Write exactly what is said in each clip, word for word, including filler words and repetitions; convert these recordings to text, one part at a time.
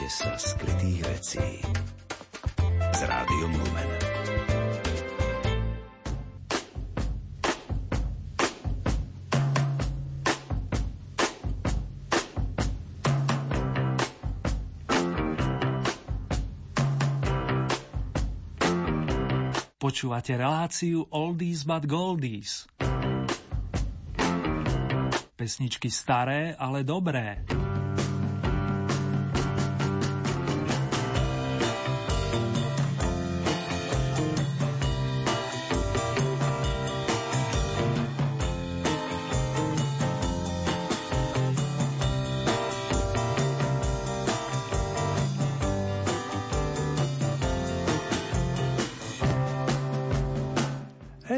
Nebojte sa skrytých vecí. Z Rádiom Lumen. Počúvate reláciu Oldies but Goldies. Pesničky staré, ale dobré.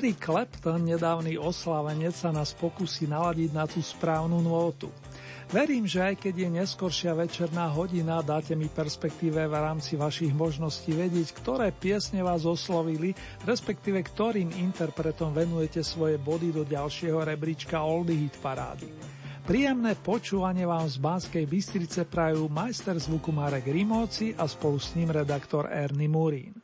Eric Clapton, nedávny oslávenec, sa nás pokusí naladiť na tú správnu nótu. Verím, že aj keď je neskoršia večerná hodina, dáte mi perspektíve v rámci vašich možností vedieť, ktoré piesne vás oslovili, respektíve ktorým interpretom venujete svoje body do ďalšieho rebríčka Oldie Hit parády. Príjemné počúvanie vám z Banskej Bystrice prajú majster zvuku Marek Rimóci a spolu s ním redaktor Ernie Murín.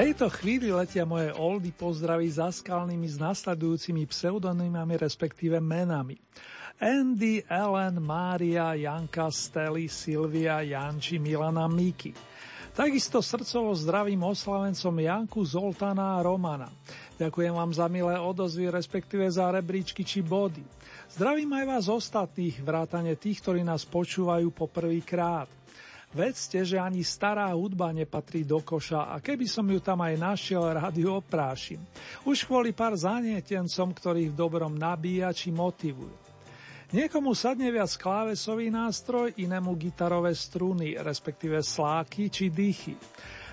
tejto chvíli letia moje oldy pozdravy za skalnými s nasledujúcimi pseudonymami, respektíve menami. Andy, Ellen, Mária, Janka, Steli, Silvia, Janči, Milana, Miki. Takisto srdcovo zdravím oslavencom Janku, Zoltana a Romana. Ďakujem vám za milé odozvy, respektíve za rebríčky či body. Zdravím aj vás ostatných, vrátane tých, ktorí nás počúvajú po prvýkrát. Vedzte, že ani stará hudba nepatrí do koša a keby som ju tam aj našiel, rád ju oprášim. Už kvôli pár zanietencom, ktorých v dobrom nabíja či motivuje. Niekomu sadne viac klávesový nástroj, inému gitarové struny, respektíve sláky či dýchy.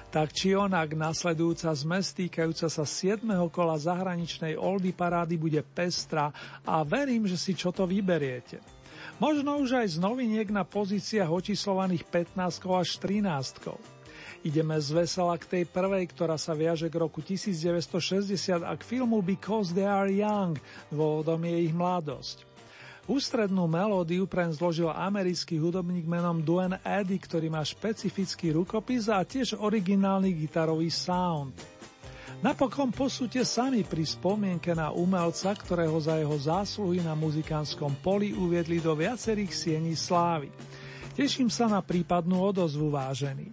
Tak či onak, nasledujúca zmes týkajúca sa siedmeho kola zahraničnej oldy parády bude pestrá a verím, že si čo to vyberiete. Možno už aj z noviniek na pozíciách očíslovaných pätnásť až trinásť. Ideme z vesela k tej prvej, ktorá sa viaže k roku devätnásť šesťdesiat a k filmu Because They Are Young, dôvodom je ich mladosť. Ústrednú melódiu preň zložil americký hudobník menom Duane Eddy, ktorý má špecifický rukopis a tiež originálny gitarový sound. Napokon posúďte sami pri spomienke na umelca, ktorého za jeho zásluhy na muzikánskom poli uviedli do viacerých siení slávy. Teším sa na prípadnú odozvu, vážení.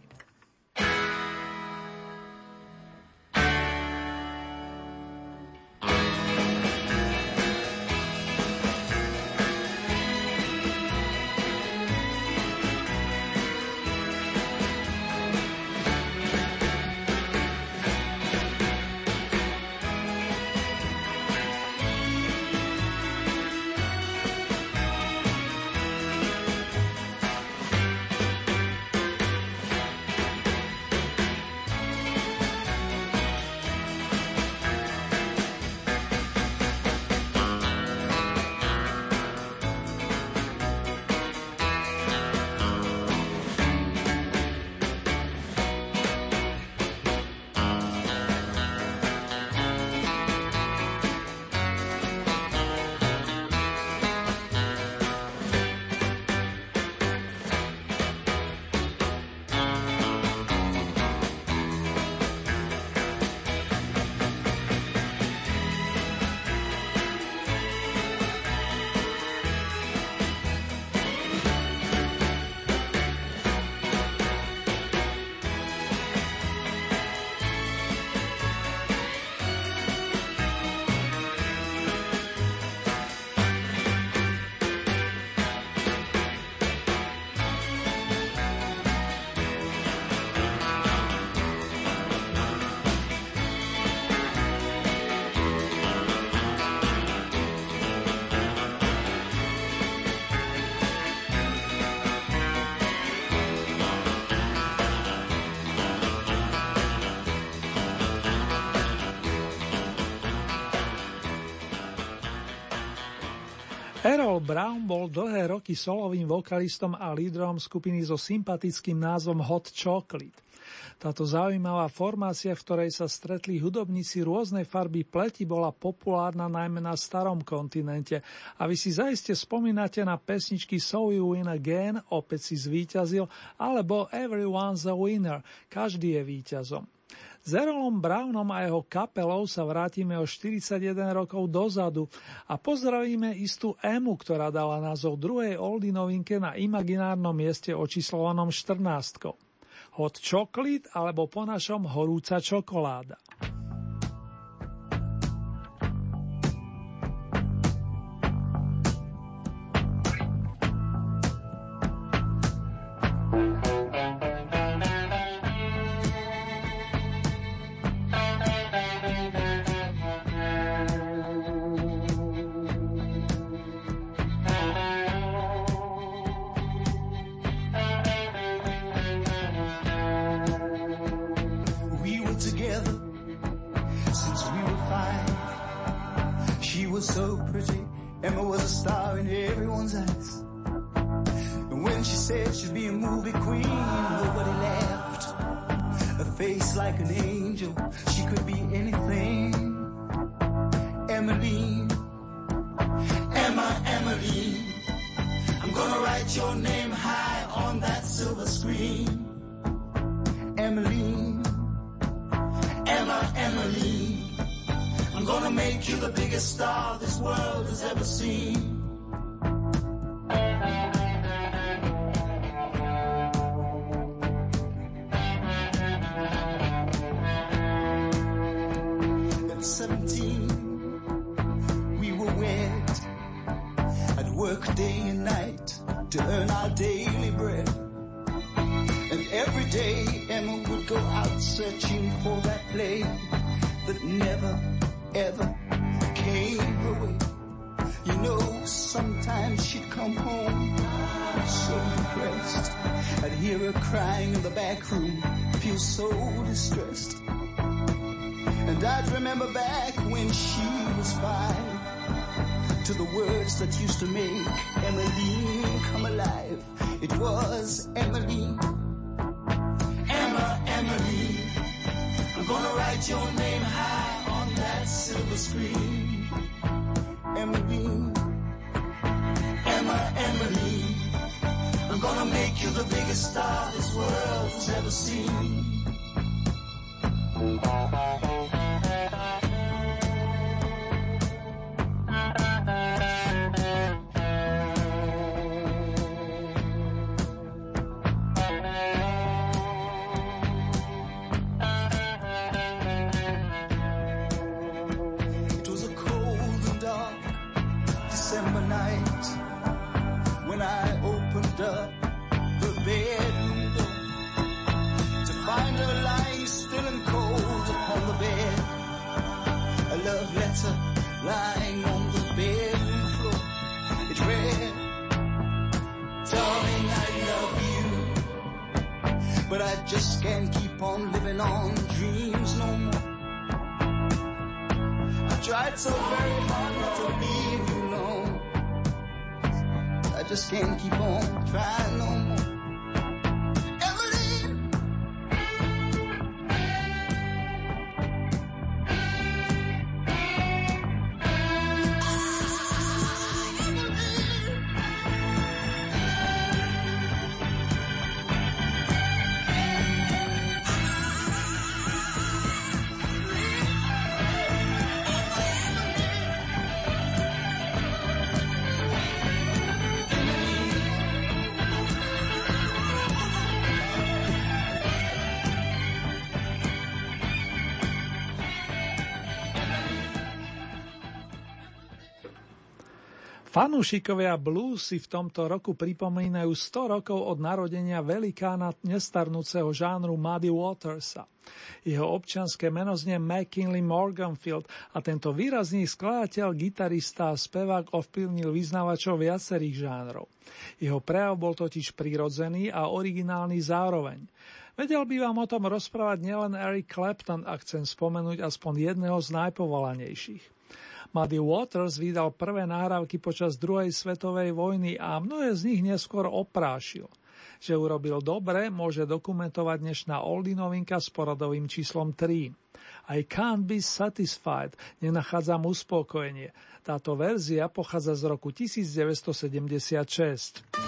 Errol Brown bol dlhé roky solovým vokalistom a lídrom skupiny so sympatickým názvom Hot Chocolate. Táto zaujímavá formácia, v ktorej sa stretli hudobníci rôznej farby pleti, bola populárna najmä na starom kontinente a vy si zaiste spomínate na pesničky So You Win Again, opäť si zvíťazil, alebo Everyone's a Winner, každý je víťazom. S Errolom Brownom a jeho kapelou sa vrátime o štyridsaťjeden rokov dozadu a pozdravíme istú Emu, ktorá dala názov druhej oldy novinke na imaginárnom mieste očíslovanom štrnástkou. Hot Chocolate alebo po našom horúca čokoláda. I'm gonna make you the biggest star this world has ever seen. At seventeen, we were wed. I'd work day and night to earn our daily bread. And every day Emma would go out searching for that play that never, ever came her way. You know, sometimes she'd come home so depressed. I'd hear her crying in the back room, feel so distressed. And I'd remember back when she was five, to the words that used to make Emmeline come alive. It was Emmeline, Emma, Emmeline. I'm gonna write your name high on that silver screen. Emmeline, Emma, Emmeline. I'm gonna make you the biggest star this world has ever seen. It was a cold and dark December night when I opened up the bedroom door to find her lying still and cold upon the bed, a love letter lying on the bedroom floor. It read, darling, I love you, but I just can't keep on living on dreams no more. I tried so very hard not to leave you alone. I just can't keep on trying no more. Fanúšikovia blues si v tomto roku pripomínajú sto rokov od narodenia velikána nestarnúceho žánru Muddy Watersa. Jeho občianske meno znie McKinley Morganfield a tento výrazný skladateľ, gitarista a spevák ovplyvnil vyznavačov viacerých žánrov. Jeho prejav bol totiž prirodzený a originálny zároveň. Vedel by vám o tom rozprávať nielen Eric Clapton, ak chcem spomenúť aspoň jedného z najpovolanejších. Muddy Waters vydal prvé nahrávky počas druhej svetovej vojny a mnohé z nich neskôr oprášil. Že urobil dobre, môže dokumentovať dnešná oldy novinka s poradovým číslom tri. I can't be satisfied, nenachádzam uspokojenie. Táto verzia pochádza z roku devätnásťsedemdesiatšesť.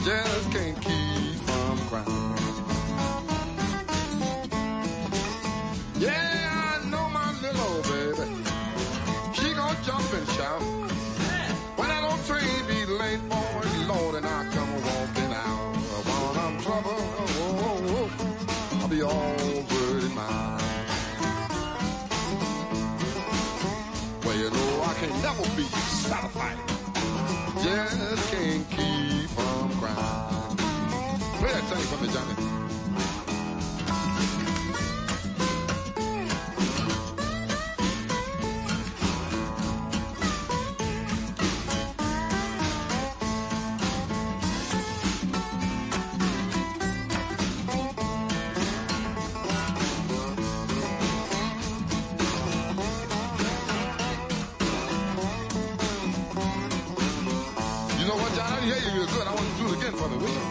Just can't keep from crying. Play that thing for me, Johnny. didn't hear you real good. I want you to do it again for me, will you?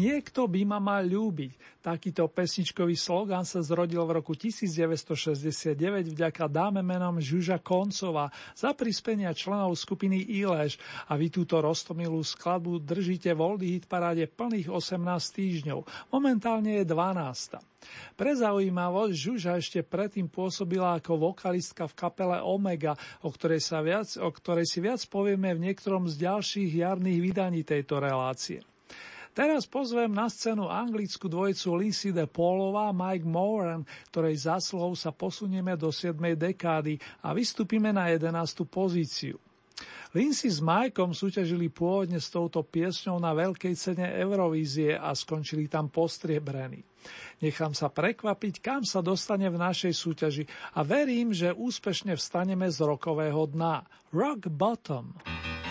Niekto by ma mal ľúbiť. Takýto pesničkový slogan sa zrodil v roku devätnásť šesťdesiatdeväť vďaka dáme menom Zsuzsa Koncová za prispenia členov skupiny Illés a vy túto roztomilú skladbu držíte v Oldy Hit paráde plných osemnásť týždňov. Momentálne je dvanásta. Pre zaujímavosť, Zsuzsa ešte predtým pôsobila ako vokalistka v kapele Omega, o ktorej, sa viac, o ktorej si viac povieme v niektorom z ďalších jarných vydaní tejto relácie. Teraz pozvem na scénu anglickú dvojicu Lissy DePaul a Mike Moran, ktorej zásluhou sa posunieme do siedmej dekády a vystúpime na jedenástu pozíciu. Lissy s Mikeom súťažili pôvodne s touto piesňou na veľkej cene Eurovízie a skončili tam postriebrení. Nechám sa prekvapiť, kam sa dostane v našej súťaži a verím, že úspešne vstaneme z rokového dna. Rock Bottom. Harmony.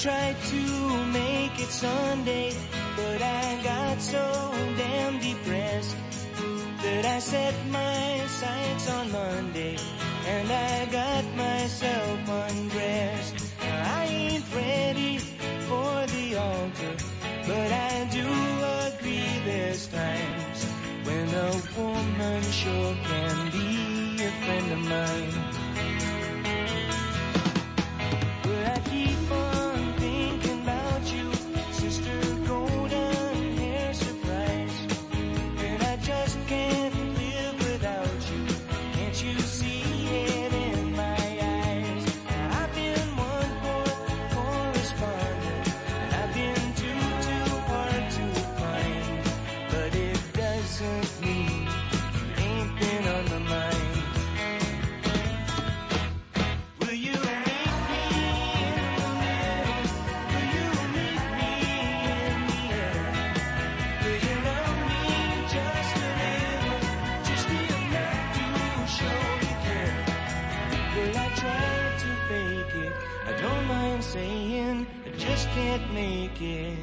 tried to make it Sunday, but I got so damn depressed that I set my sights on Monday, and I got myself undressed. I ain't ready for the altar, but I do agree there's times when a woman sure can be a friend of mine. Can't make it.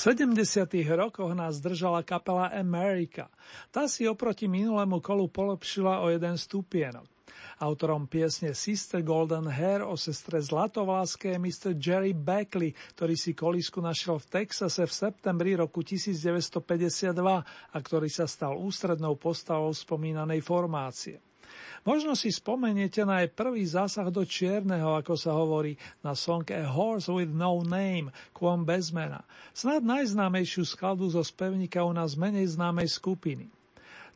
V sedemdesiatych rokoch nás držala kapela America. Tá si oproti minulému kolu polepšila o jeden stupienok. Autorom piesne Sister Golden Hair o sestre zlatovláske je mister Jerry Beckley, ktorý si kolísku našiel v Texase v septembri roku devätnásťstopäťdesiatdva a ktorý sa stal ústrednou postavou spomínanej formácie. Možno si spomeniete na jej prvý zásah do čierneho, ako sa hovorí, na song A Horse with No Name, Kôň bez mena, snad najznámejšiu skladbu zo spevníka u nás menej známej skupiny.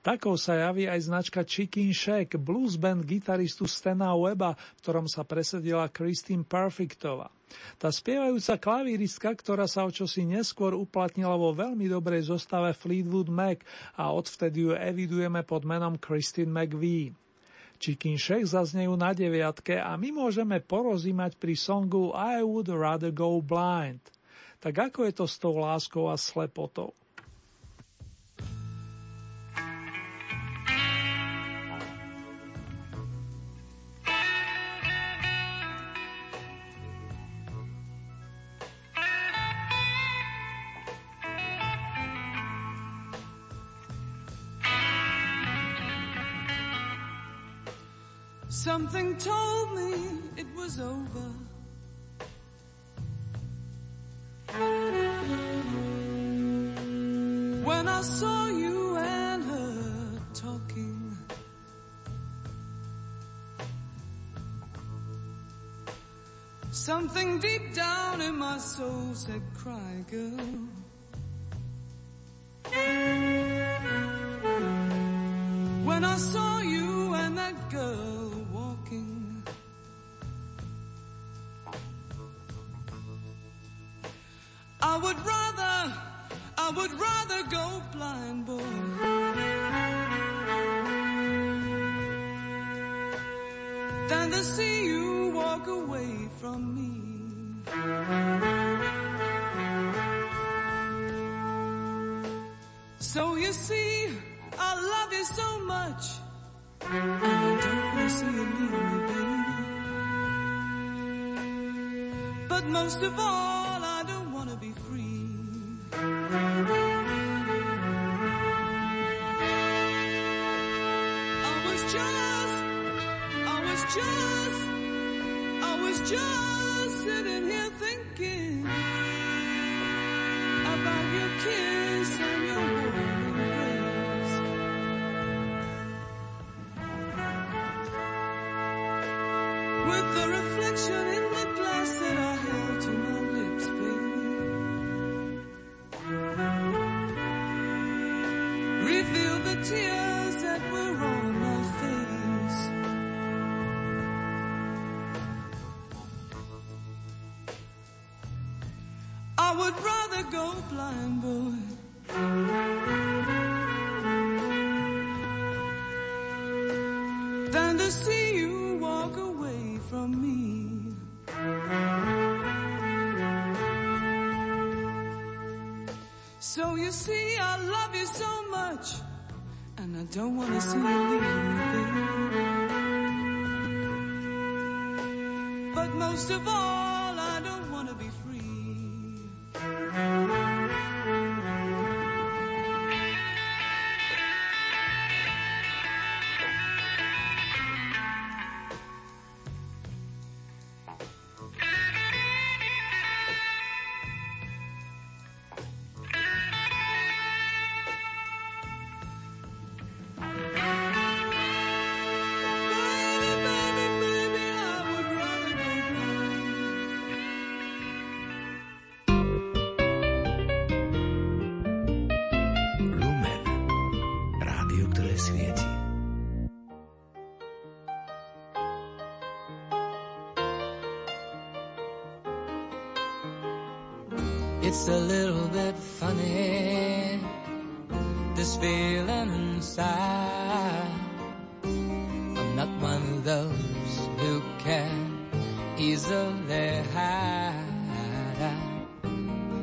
Takou sa javí aj značka Chicken Shack, blues band gitaristu Stena Webba, v ktorom sa presedila Christine Perfectová. Tá spievajúca klavíristka, ktorá sa o čosi neskôr uplatnila vo veľmi dobrej zostave Fleetwood Mac a odvtedy ju evidujeme pod menom Christine McVie. Chicken Shack zaznejú na deviatke a my môžeme porozímať pri songu I Would Rather Go Blind. Tak ako je to s tou láskou a slepotou? Something told me it was over. When I saw you and her talking, something deep down in my soul said, cry, girl. When I saw you and that girl, I would rather, I would rather go blind, boy, than to see you walk away from me. So you see, I love you so much, and don't you see you leave me, baby. But most of all, I don't want to be free. I was just, I was just, I was just sitting here thinking about your kiss and your warm embrace. With the reflection in the glass that I held to my lips, baby, reveal the tears that were on my face. I would rather go blind, boy, than to see you walk away from me. So you see, I love you so much, and I don't want to see you leave me, baby. But most of all, I don't want to be free. Baby, baby, baby, I would rather go blind. Lumen. Rádio, ktoré svieti. It's a little bit funny, this feeling inside. Not one of those who can easily hide. I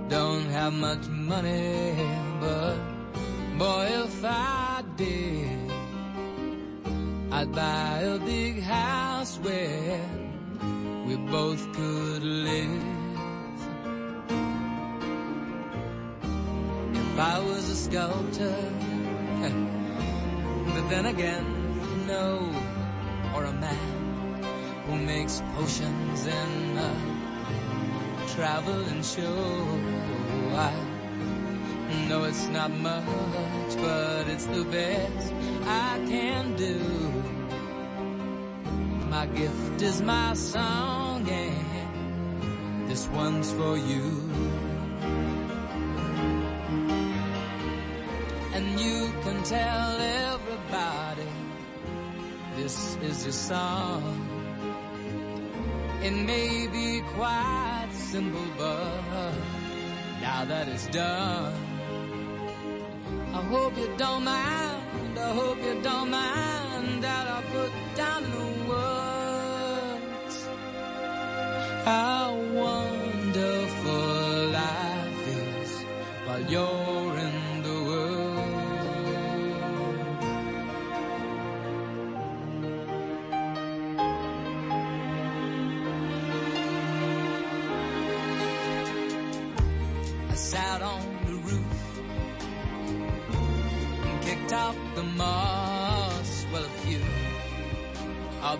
don't have much money, but boy, if I did, I'd buy a big house where we both could live. If I was a sculptor, but then again, no. Or a man who makes potions in a traveling show. I know it's not much, but it's the best I can do. My gift is my song, and this one's for you. And you can tell everybody this is your song. It may be quite simple, but now that it's done, I hope you don't mind, I hope you don't mind that I put down the words. How wonderful life is while you're in the world. Out on the roof and kicked out the moss. Well, a few of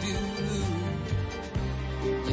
do, you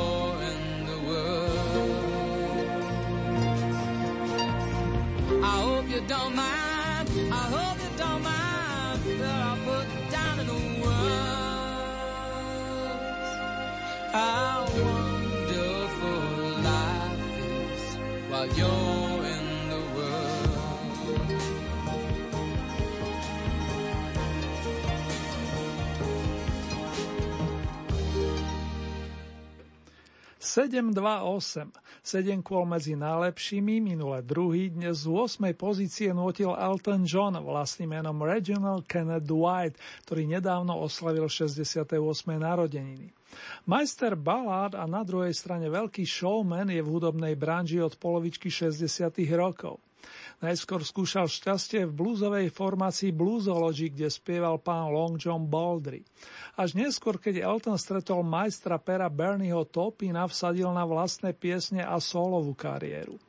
in the world. I hope you don't mind, I hope you don't mind what I put down in the words. How wonderful life is while you're in the world. sedem dva osem. sedem kôl medzi najlepšími, minule druhý, dnes z ôsmej pozície nútil Elton John vlastným menom Reginald Kenneth Dwight, ktorý nedávno oslavil šesťdesiate ôsme narodeniny. Majster balád a na druhej strane veľký showman je v hudobnej branži od polovičky šesťdesiatych rokov. Najskôr skúšal šťastie v blúzovej formácii Bluesology, kde spieval pán Long John Baldry. Až neskôr, keď Elton stretol majstra pera Bernieho Taupina, vsadil na vlastné piesne a solovú kariéru.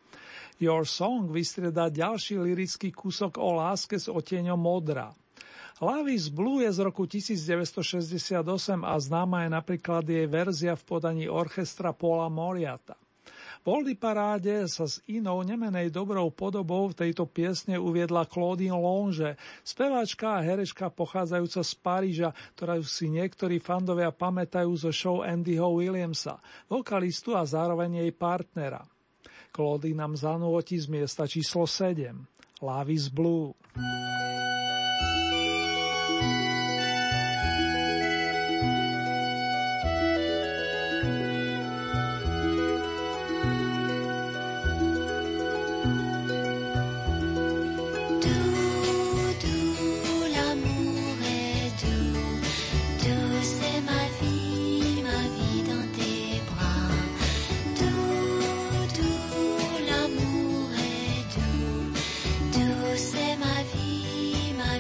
Your Song vystriedá ďalší lirický kúsok o láske s oteňom modra. Love is Blue je z roku devätnásťstošesťdesiatosem a známa je napríklad jej verzia v podaní orchestra Paula Mauriata. V Oldy paráde sa s inou nemenej dobrou podobou v tejto piesne uviedla Claudine Longe, speváčka a herečka pochádzajúca z Paríža, ktorú si niektorí fandovia pamätajú zo show Andyho Williamsa, vokalistu a zároveň jej partnera. Claudine nám zanúti z miesta číslo sedem. Love is Blue. C'est ma vie, ma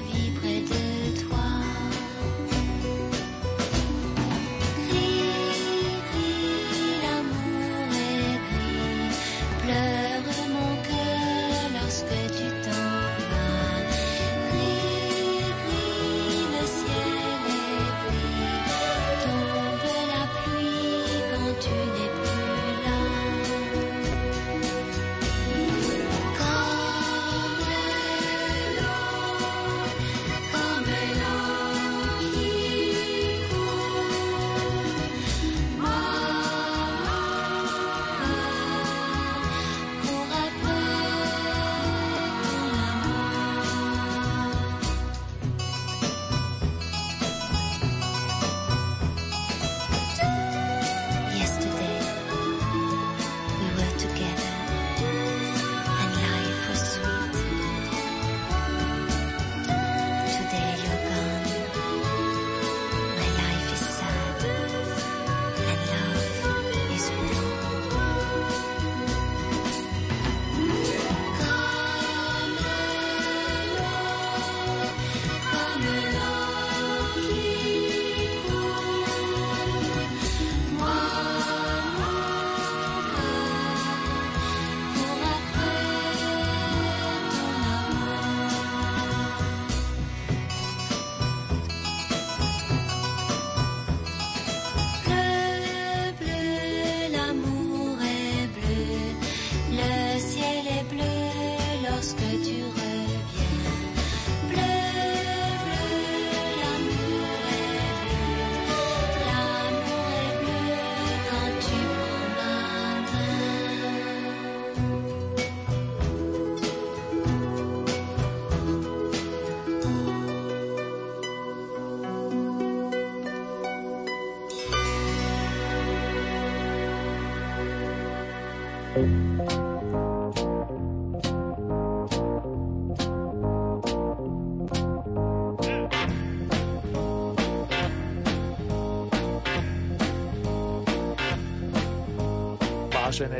Vážené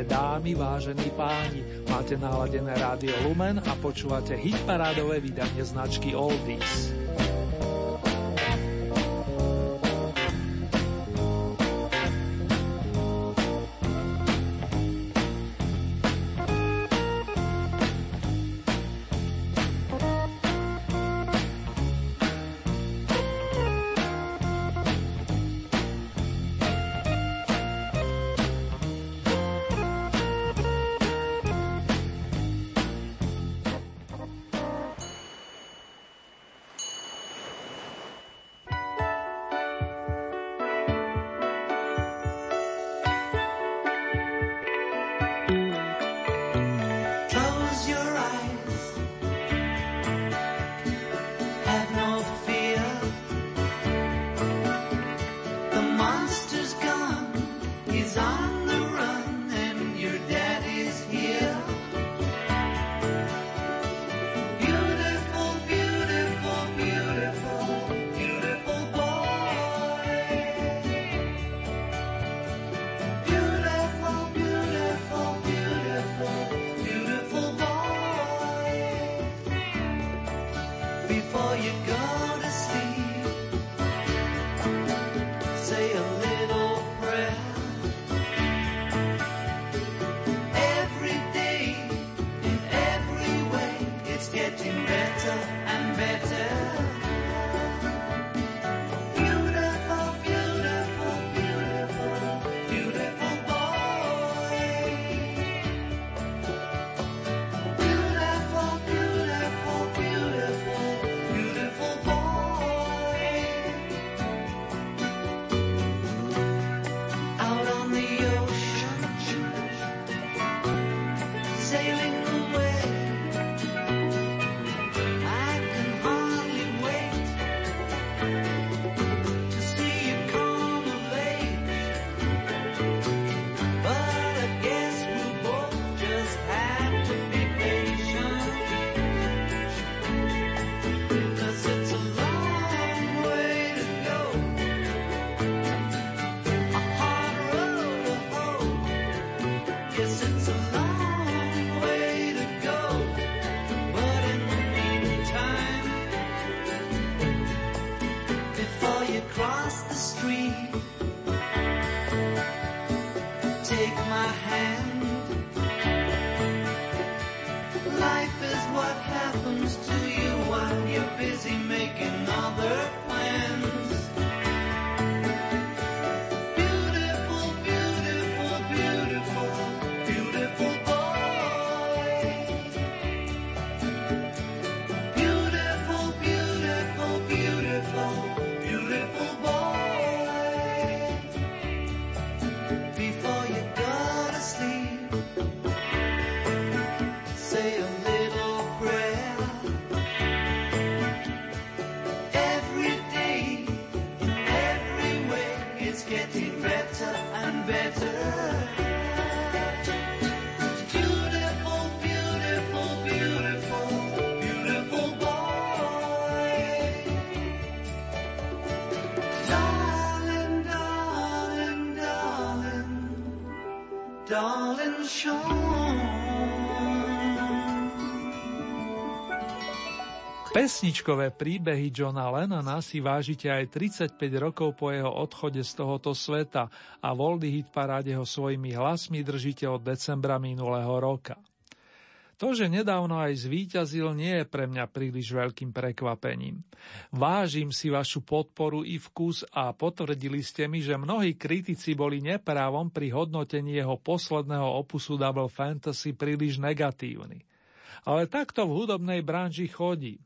dámy, vážení páni, máte naladené Rádio Lumen a počúvate hitparádové vydanie značky Oldies. Pesničkové príbehy Johna Lennona si vážite aj tridsaťpäť rokov po jeho odchode z tohoto sveta a v Oldy hit paráde ho svojimi hlasmi držíte od decembra minulého roka. To, že nedávno aj zvíťazil, nie je pre mňa príliš veľkým prekvapením. Vážim si vašu podporu i vkus a potvrdili ste mi, že mnohí kritici boli neprávom pri hodnotení jeho posledného opusu Double Fantasy príliš negatívni. Ale takto v hudobnej branži chodí.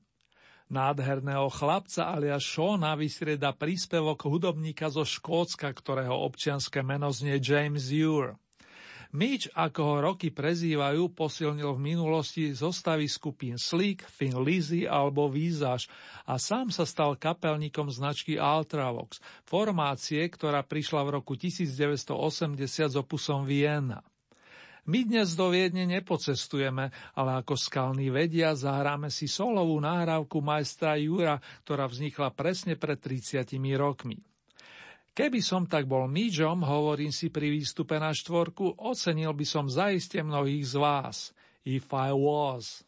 Nádherného chlapca alias Shona vystrieda príspevok hudobníka zo Škótska, ktorého občianske meno znie James Ure. Mitch, ako ho roky prezývajú, posilnil v minulosti zostavy skupín Slik, Thin Lizzy alebo Visage a sám sa stal kapelníkom značky Ultravox, formácie, ktorá prišla v roku devätnásťstoosemdesiat s opusom Vienna. My dnes do Viedne nepocestujeme, ale ako skalní vedia, zahráme si solovú nahrávku majstra Jura, ktorá vznikla presne pred tridsiatimi rokmi. Keby som tak bol míčom, hovorím si pri výstupe na štvorku, ocenil by som zaiste mnohých z vás. If I was...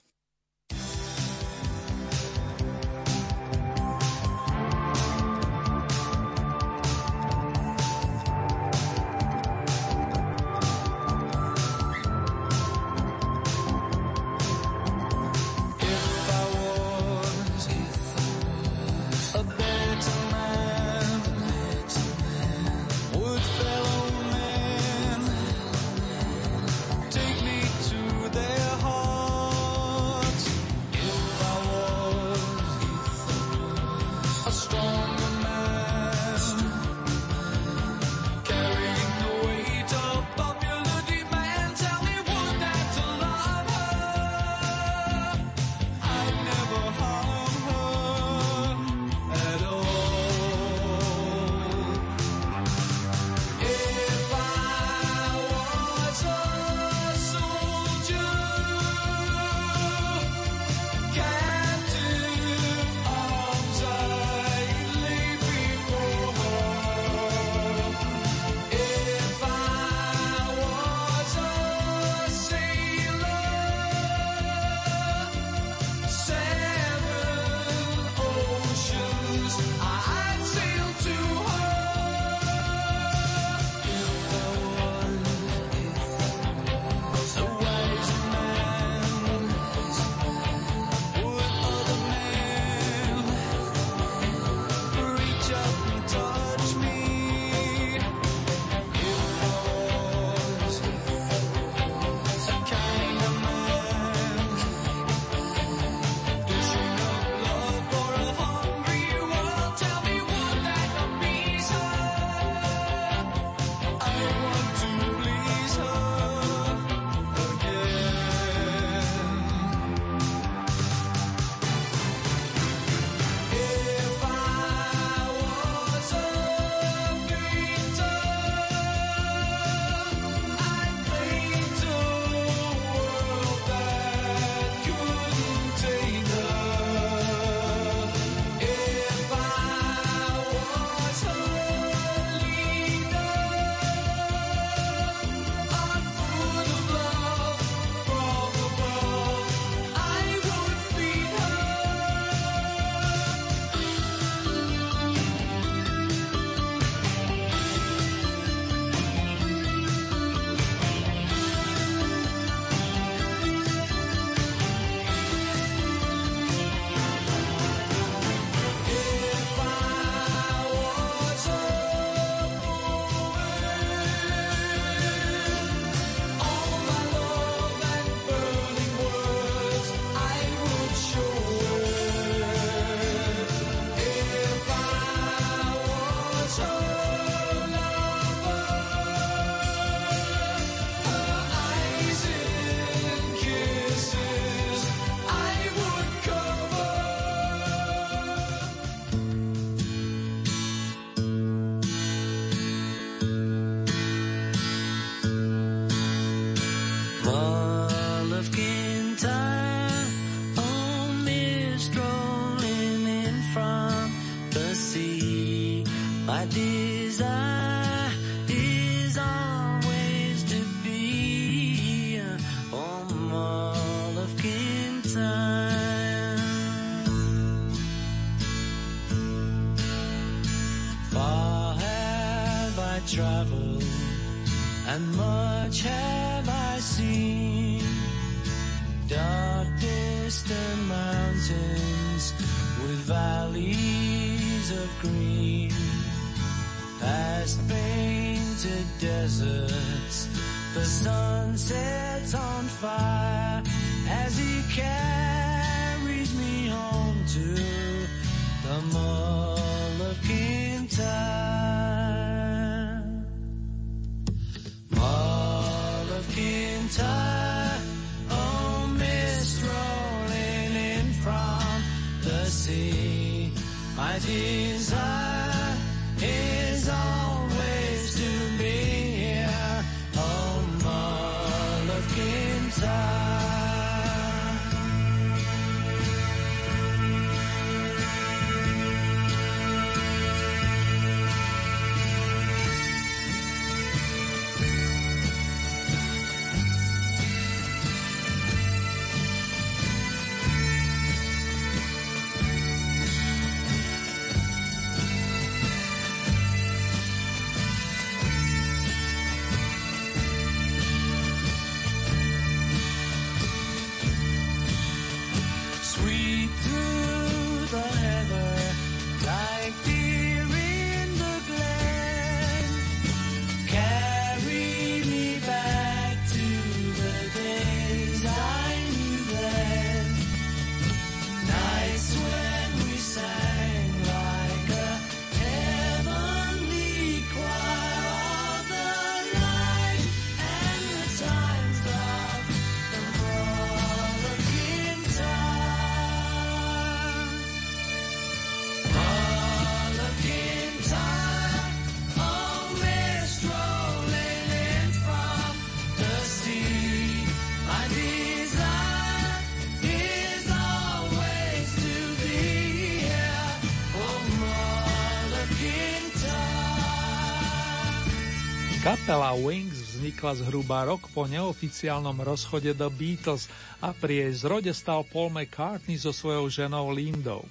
Kapela Wings vznikla zhruba rok po neoficiálnom rozchode The Beatles a pri jej zrode stal Paul McCartney so svojou ženou Lindou.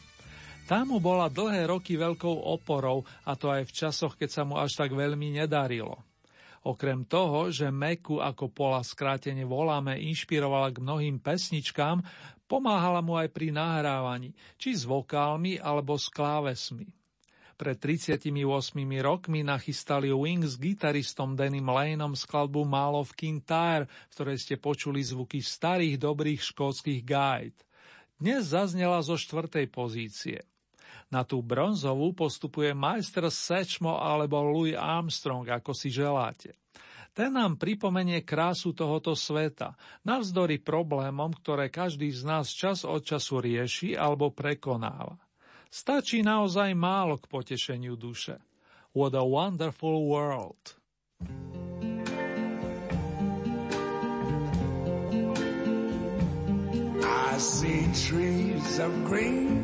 Tá mu bola dlhé roky veľkou oporou, a to aj v časoch, keď sa mu až tak veľmi nedarilo. Okrem toho, že Meku, ako Paula skrátene voláme, inšpirovala k mnohým pesničkám, pomáhala mu aj pri nahrávaní, či s vokálmi, alebo s klávesmi. Pred tridsiatimi ôsmimi rokmi nachystali Wings s gitaristom Dannym Laneom skladbu Mall of Kintyre, v ktorej ste počuli zvuky starých dobrých škótskych gait. Dnes zaznela zo štvrtej pozície. Na tú bronzovú postupuje majster Sečmo alebo Louis Armstrong, ako si želáte. Ten nám pripomenie krásu tohoto sveta, navzdory problémom, ktoré každý z nás čas od času rieši alebo prekonáva. Stačí naozaj málo k potešeniu duše. What a wonderful world! I see trees of green,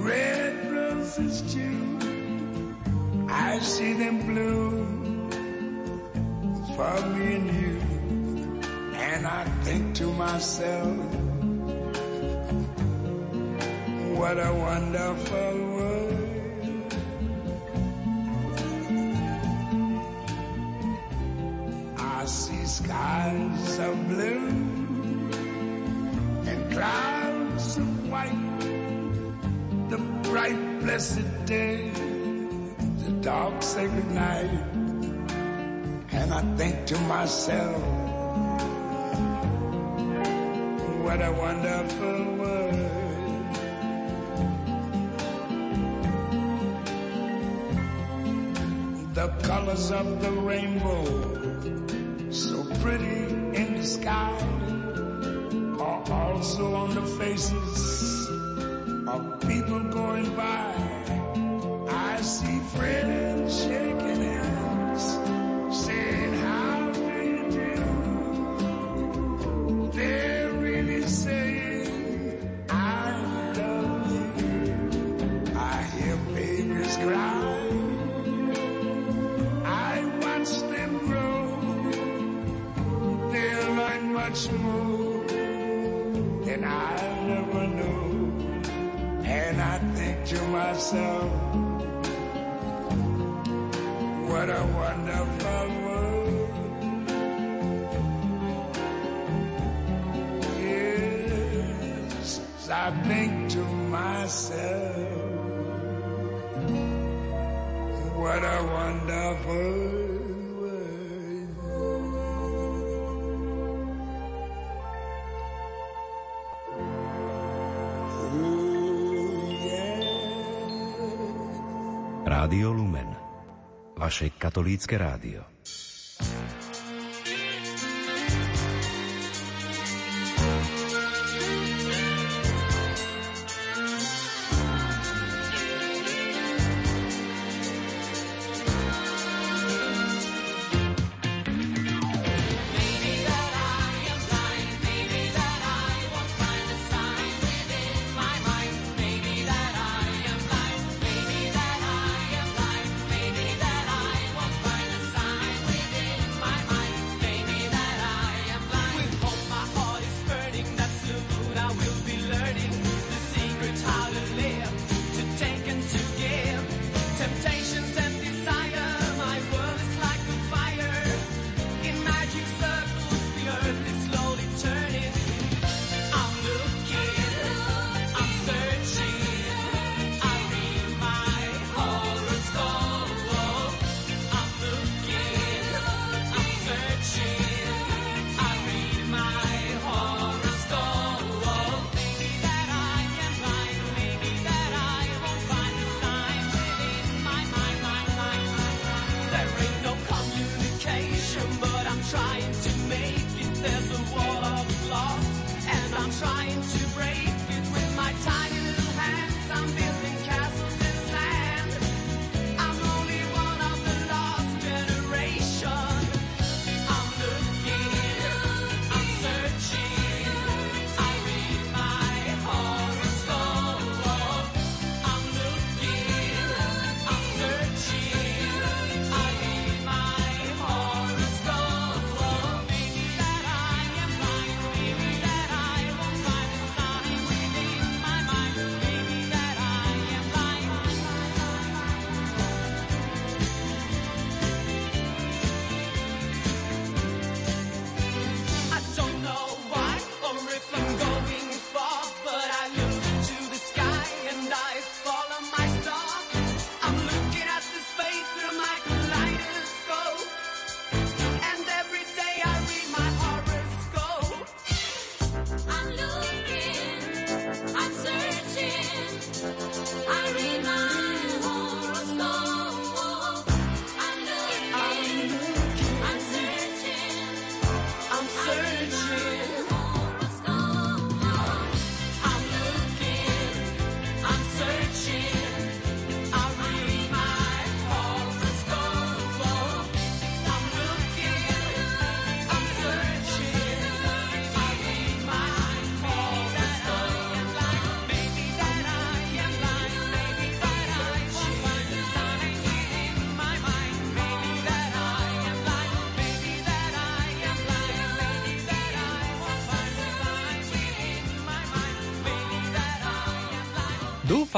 red roses too. I see them bloom for me and you. And I think to myself, what a wonderful world. I see skies of blue and clouds of white. The bright, blessed day, the dark, sacred night, and I think to myself, what a wonderful world. The colors of the rainbow, so pretty in the sky, are also on the faces of people going by. I see friends shaking hands, saying how do you do. They're really saying I love you. I hear babies cry, I watch them grow. They'll learn much more than I'll ever know. And I think to myself, what a wonderful world. Yes, I think to myself, what a wonderful world. Radio Lumen, vaše katolícke rádio.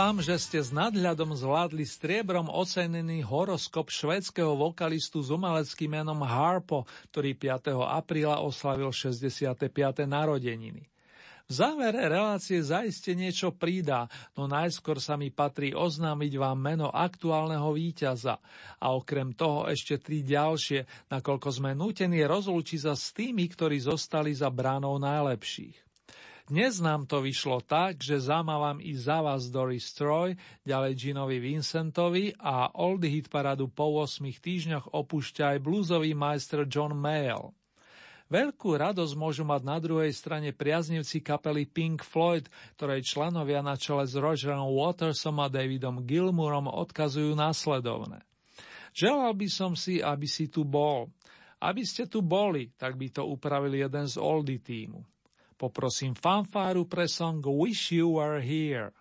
Dúfam, že ste s nadhľadom zvládli striebrom ocenený horoskop švédskeho vokalistu s umeleckým menom Harpo, ktorý piateho apríla oslavil šesťdesiate piate narodeniny. V závere relácie zaiste niečo pridá, no najskôr sa mi patrí oznámiť vám meno aktuálneho víťaza. A okrem toho ešte tri ďalšie, nakoľko sme nútení rozlúčiť sa s tými, ktorí zostali za bránou najlepších. Dnes nám to vyšlo tak, že zamávam i za vás Doris Troy, ďalej Ginovi Vincentovi a Oldie hit parádu po ôsmich týždňoch opúšťa aj bluesový majster John Mayall. Veľkú radosť môžu mať na druhej strane priaznivci kapely Pink Floyd, ktorej členovia na čele s Rogerom Watersom a Davidom Gilmourom odkazujú následovné. Želal by som si, aby si tu bol. Aby ste tu boli, tak by to upravil jeden z Oldie tímu. Poprosím fanfáru pre song Wish You Were Here.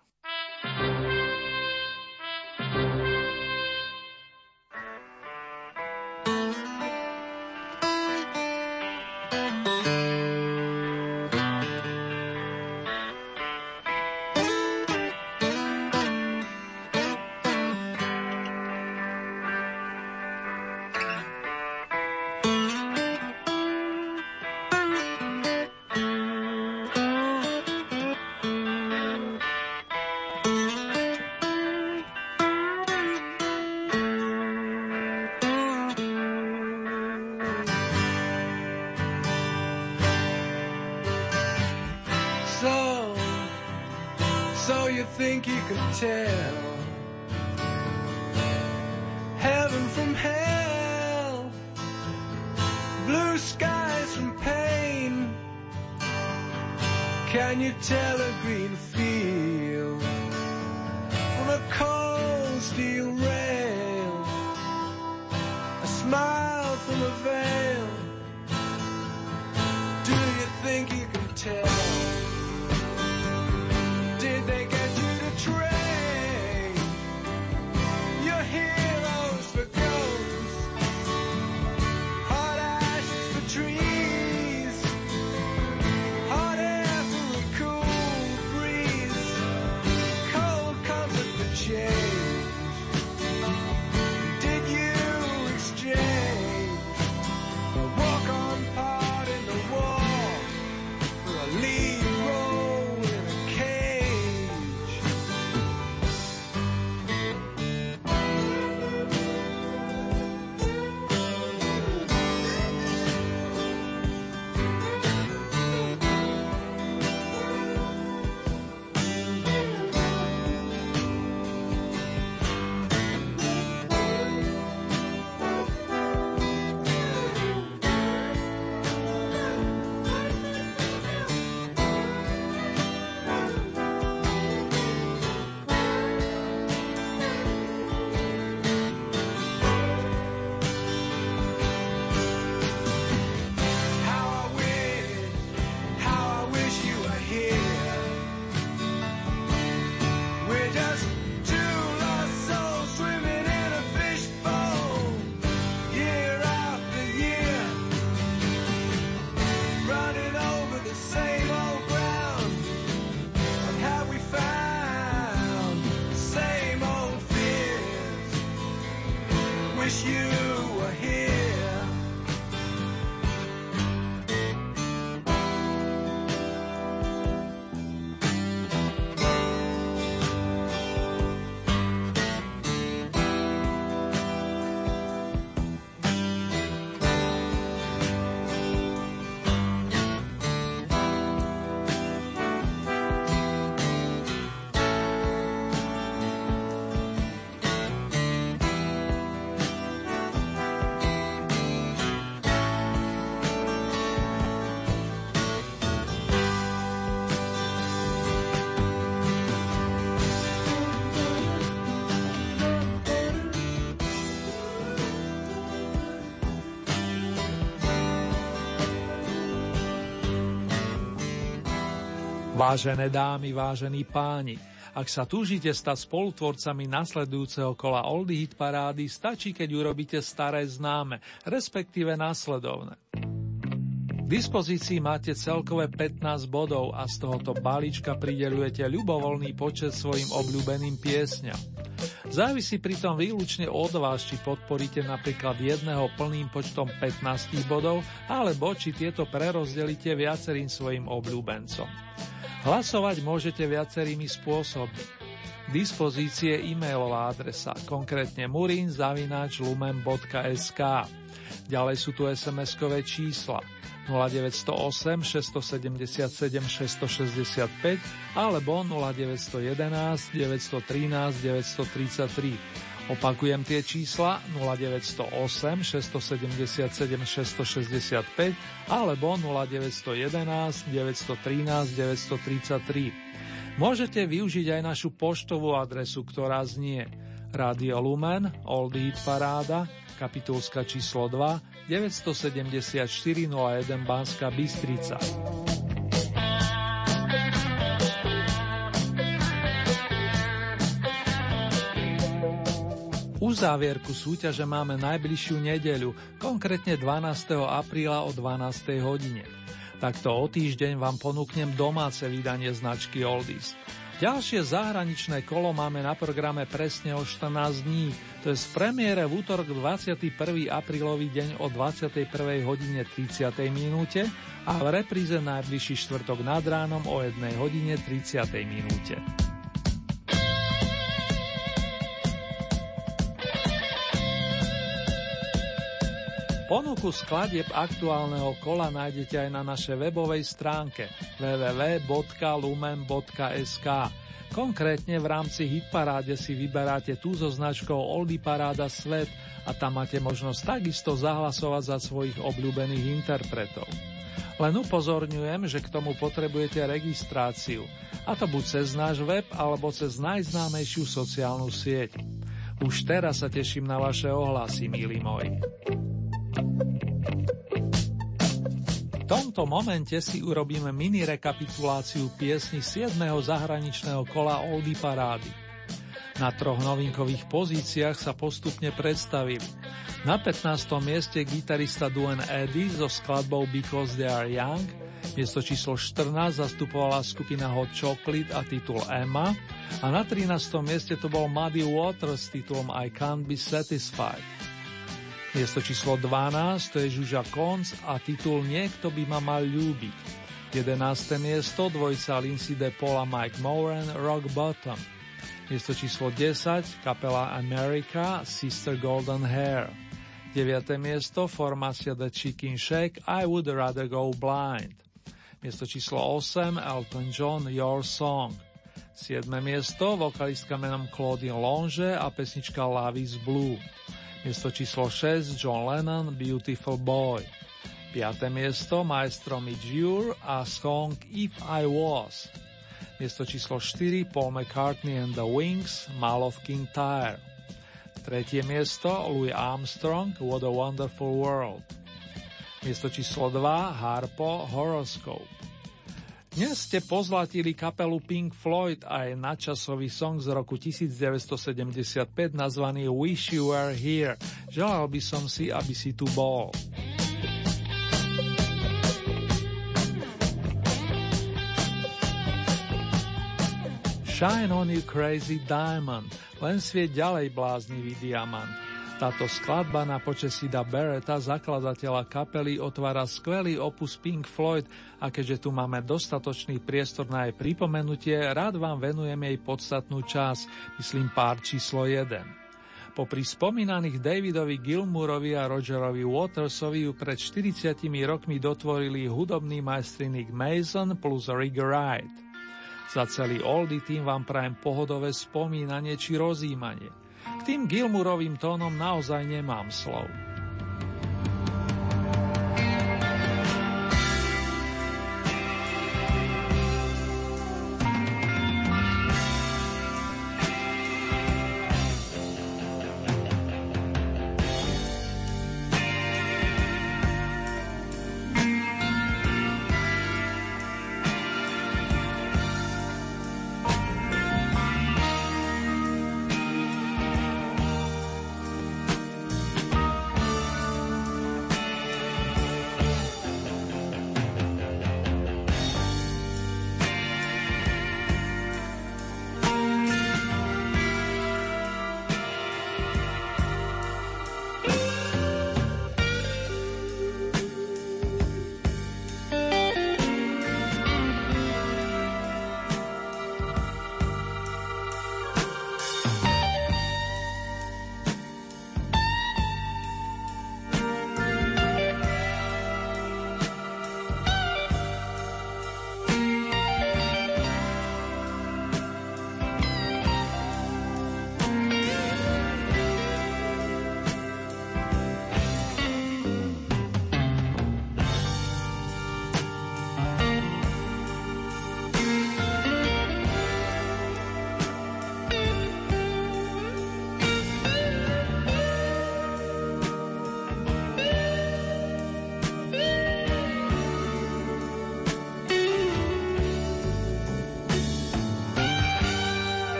Vážené dámy, vážení páni, ak sa túžite stať spolutvorcami nasledujúceho kola Oldie hit parády, stačí, keď urobíte staré známe, respektíve následovné. dispozícii máte celkové pätnásť bodov a z tohoto balíčka prideľujete ľubovoľný počet svojim obľúbeným piesňam. Závisí pritom výlučne od vás, či podporíte napríklad jedného plným počtom pätnásť bodov, alebo či tieto prerozdelíte viacerým svojim obľúbencom. Hlasovať môžete viacerými spôsobmi. K dispozícii je e-mailová adresa, konkrétne murin zavináč lumen bodka es ká. Ďalej sú tu es em eskové čísla nula deväť nula osem šesť sedem sedem šesť šesť päť alebo nula deväť jeden jeden deväť jedna tri deväť tri tri. Opakujem tie čísla nula deväť nula osem šesť sedem sedem šesť šesť päť alebo nula deväť jeden jeden deväť jedna tri deväť tri tri. Môžete využiť aj našu poštovú adresu, ktorá znie Radio Lumen, Old Hit Paráda, Kapitulska číslo dva, deväť sedem štyri nula jeden Banská Bystrica. Uzávierku súťaže máme najbližšiu nedeľu, konkrétne dvanásteho apríla o dvanástej hodine. Takto o týždeň vám ponúknem domáce vydanie značky Oldies. Ďalšie zahraničné kolo máme na programe presne o štrnásť dní, to je z premiére v útorok dvadsiateho prvého aprílový deň o dvadsiatej prvej hodine tridsať minúte a v repríze najbližší štvrtok nad ránom o jednej hodine tridsať minúte. Ponuku skladieb aktuálneho kola nájdete aj na našej webovej stránke w w w bodka lumen bodka es ká. Konkrétne v rámci Hitparáde si vyberáte tú so značkou Oldie Paráda Svet a tam máte možnosť takisto zahlasovať za svojich obľúbených interpretov. Len upozorňujem, že k tomu potrebujete registráciu, a to buď cez náš web alebo cez najznámejšiu sociálnu sieť. Už teraz sa teším na vaše ohlasy, milí moji. V tomto momente si urobíme mini rekapituláciu piesni siedmeho zahraničného kola Oldie Parády. Na troch novinkových pozíciách sa postupne predstavili. Na pätnástom mieste gitarista Duane Eddy so skladbou Because They Are Young, miesto číslo štrnásť zastupovala skupina Hot Chocolate a titul Emma a na trinástom mieste to bol Muddy Waters s titulom I Can't Be Satisfied. Miesto číslo dvanásť, to je Zsuzsa Koncz a titul Niekto by ma mal ľúbiť. jedenáste miesto, dvojica Lissy DePaul a Mike Moran, Rock Bottom. Miesto číslo desať, kapela America, Sister Golden Hair. deviate miesto, formácia The Chicken Shack, I Would Rather Go Blind. Miesto číslo osem, Elton John, Your Song. siedme miesto, vokalistka menom Claudine Longe a pesnička Love is Blue. Miesto číslo šesť, John Lennon, Beautiful Boy. piate miesto, maestro James Ure a song If I Was. Miesto číslo štyri, Paul McCartney and the Wings, Mall of Kintyre. Tretie miesto, Louis Armstrong, What a Wonderful World. Miesto číslo dva, Harpo, Horoscope. Dnes ste pozlatili kapelu Pink Floyd a je nadčasový song z roku devätnásťstosedemdesiatpäť nazvaný Wish You Were Here. Želal by som si, aby si tu bol. Shine on you crazy diamond, len svieť ďalej bláznivý diamant. Táto skladba na počesť Sida Barretta, zakladateľa kapely, otvára skvelý opus Pink Floyd a keďže tu máme dostatočný priestor na jej pripomenutie, rád vám venujem jej podstatnú časť, myslím pár číslo jeden. Popri spomínaných Davidovi Gilmourovi a Rogerovi Watersovi ju pred štyridsiatimi rokmi dotvorili hudobný majstri Nick Mason plus Rick Wright. Za celý oldie tým vám prajem pohodové spomínanie či rozjímanie. K tým Gilmourovým tónom naozaj nemám slov.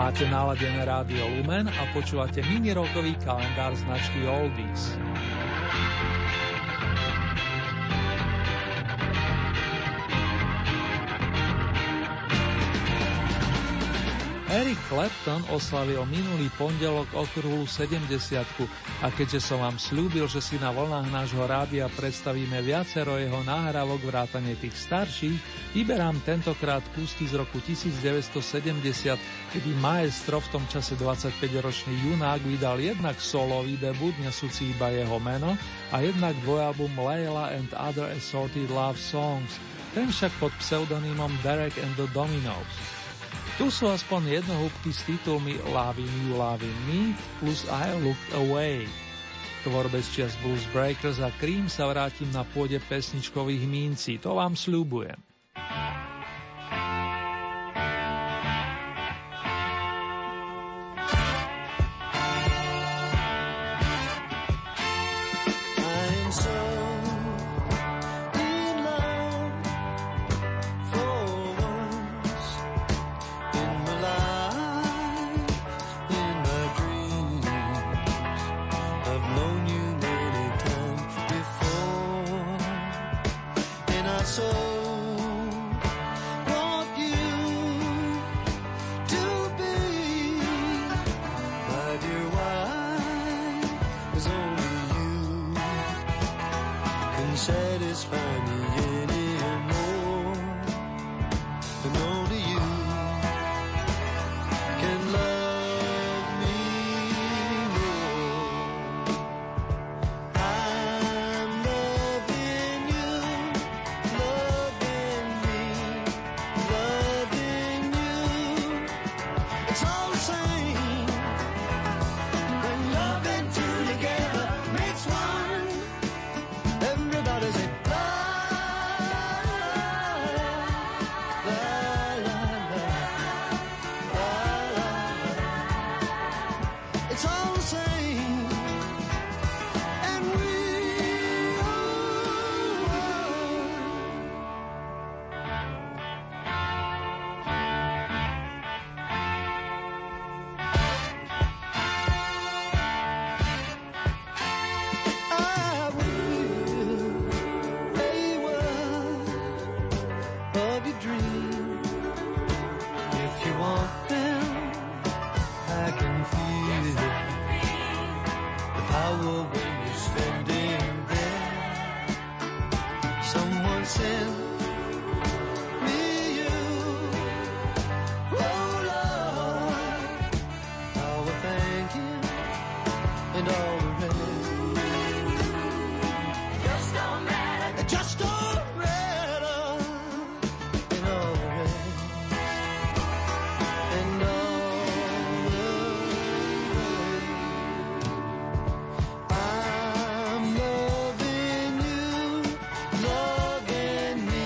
Máte naladené rádio Lumen a počúvate minirokový kalendár značky Oldies. Eric Clapton oslavil minulý pondelok okrúhlu sedemdesiatku a keďže som vám slúbil, že si na vlnách nášho rádia predstavíme viacero jeho nahrávok vrátane tých starších, vyberám tentokrát kúsky z roku devätnásťsedemdesiat, kedy maestro, v tom čase dvadsaťpäťročný junák, vydal jednak solový debut, nesúci iba jeho meno, a jednak dvojalbum Layla and Other Assorted Love Songs, ten však pod pseudonymom Derek and the Dominoes. Tu sú aspoň jednohúbky s titulmi Loving You, Loving Me plus I Looked Away. Tvorbe z čias Blues Breakers a Cream sa vrátim na pôde pesničkových mincí, to vám sľubujem. satisfy me anymore. And only you can love me more. I'm loving you, loving me, loving you. It's all the same. When love and two together makes one. I'm loving you, loving me,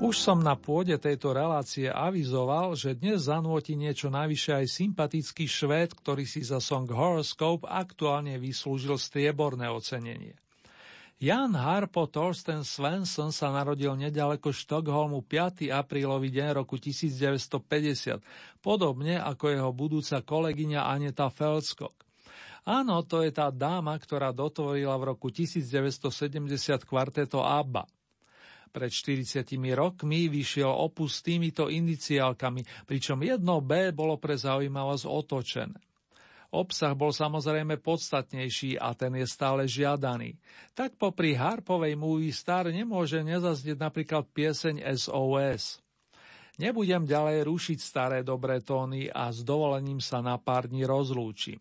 Už som na pôde tejto relácie avizoval, že dnes zanúti niečo navyše aj sympatický Švéd, ktorý si za song Horoscope aktuálne vyslúžil strieborné ocenenie. Jan Harpo Torsten Svensson sa narodil nedaleko Štokholmu piateho aprílový deň roku devätnásťstopäťdesiat, podobne ako jeho budúca kolegyňa Aneta Feldskog. Áno, to je tá dáma, ktorá dotvorila v roku devätnásťstosedemdesiat kvarteto ABBA. Pred štyridsiatimi rokmi vyšiel opus s týmito iniciálkami, pričom jedno B bolo pre zaujímavosť otočené. Obsah bol samozrejme podstatnejší a ten je stále žiadaný. Tak popri Harpovej Movie Star nemôže nezaznieť napríklad pieseň es ó es. Nebudem ďalej rušiť staré dobré tóny a s dovolením sa na pár dní rozlúčim.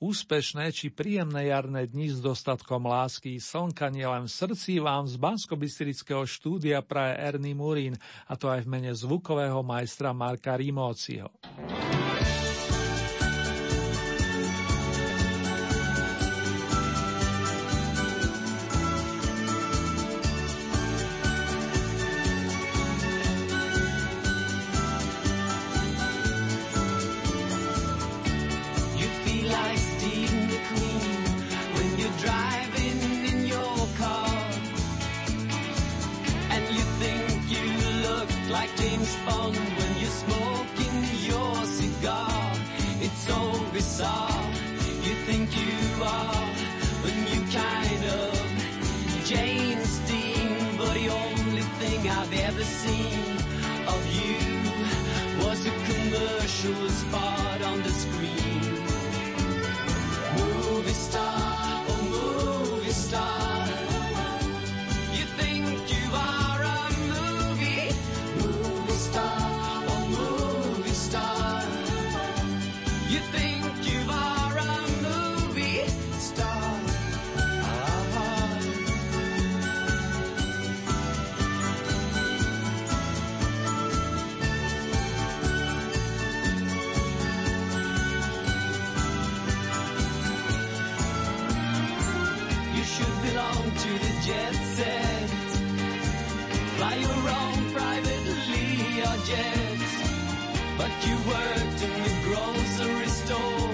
Úspešné či príjemné jarné dni s dostatkom lásky, slnka nielen v srdci vám z banskobystrického štúdia praje Ernie Murín, a to aj v mene zvukového majstra Marka Rimóciho. But you worked in the grocery store.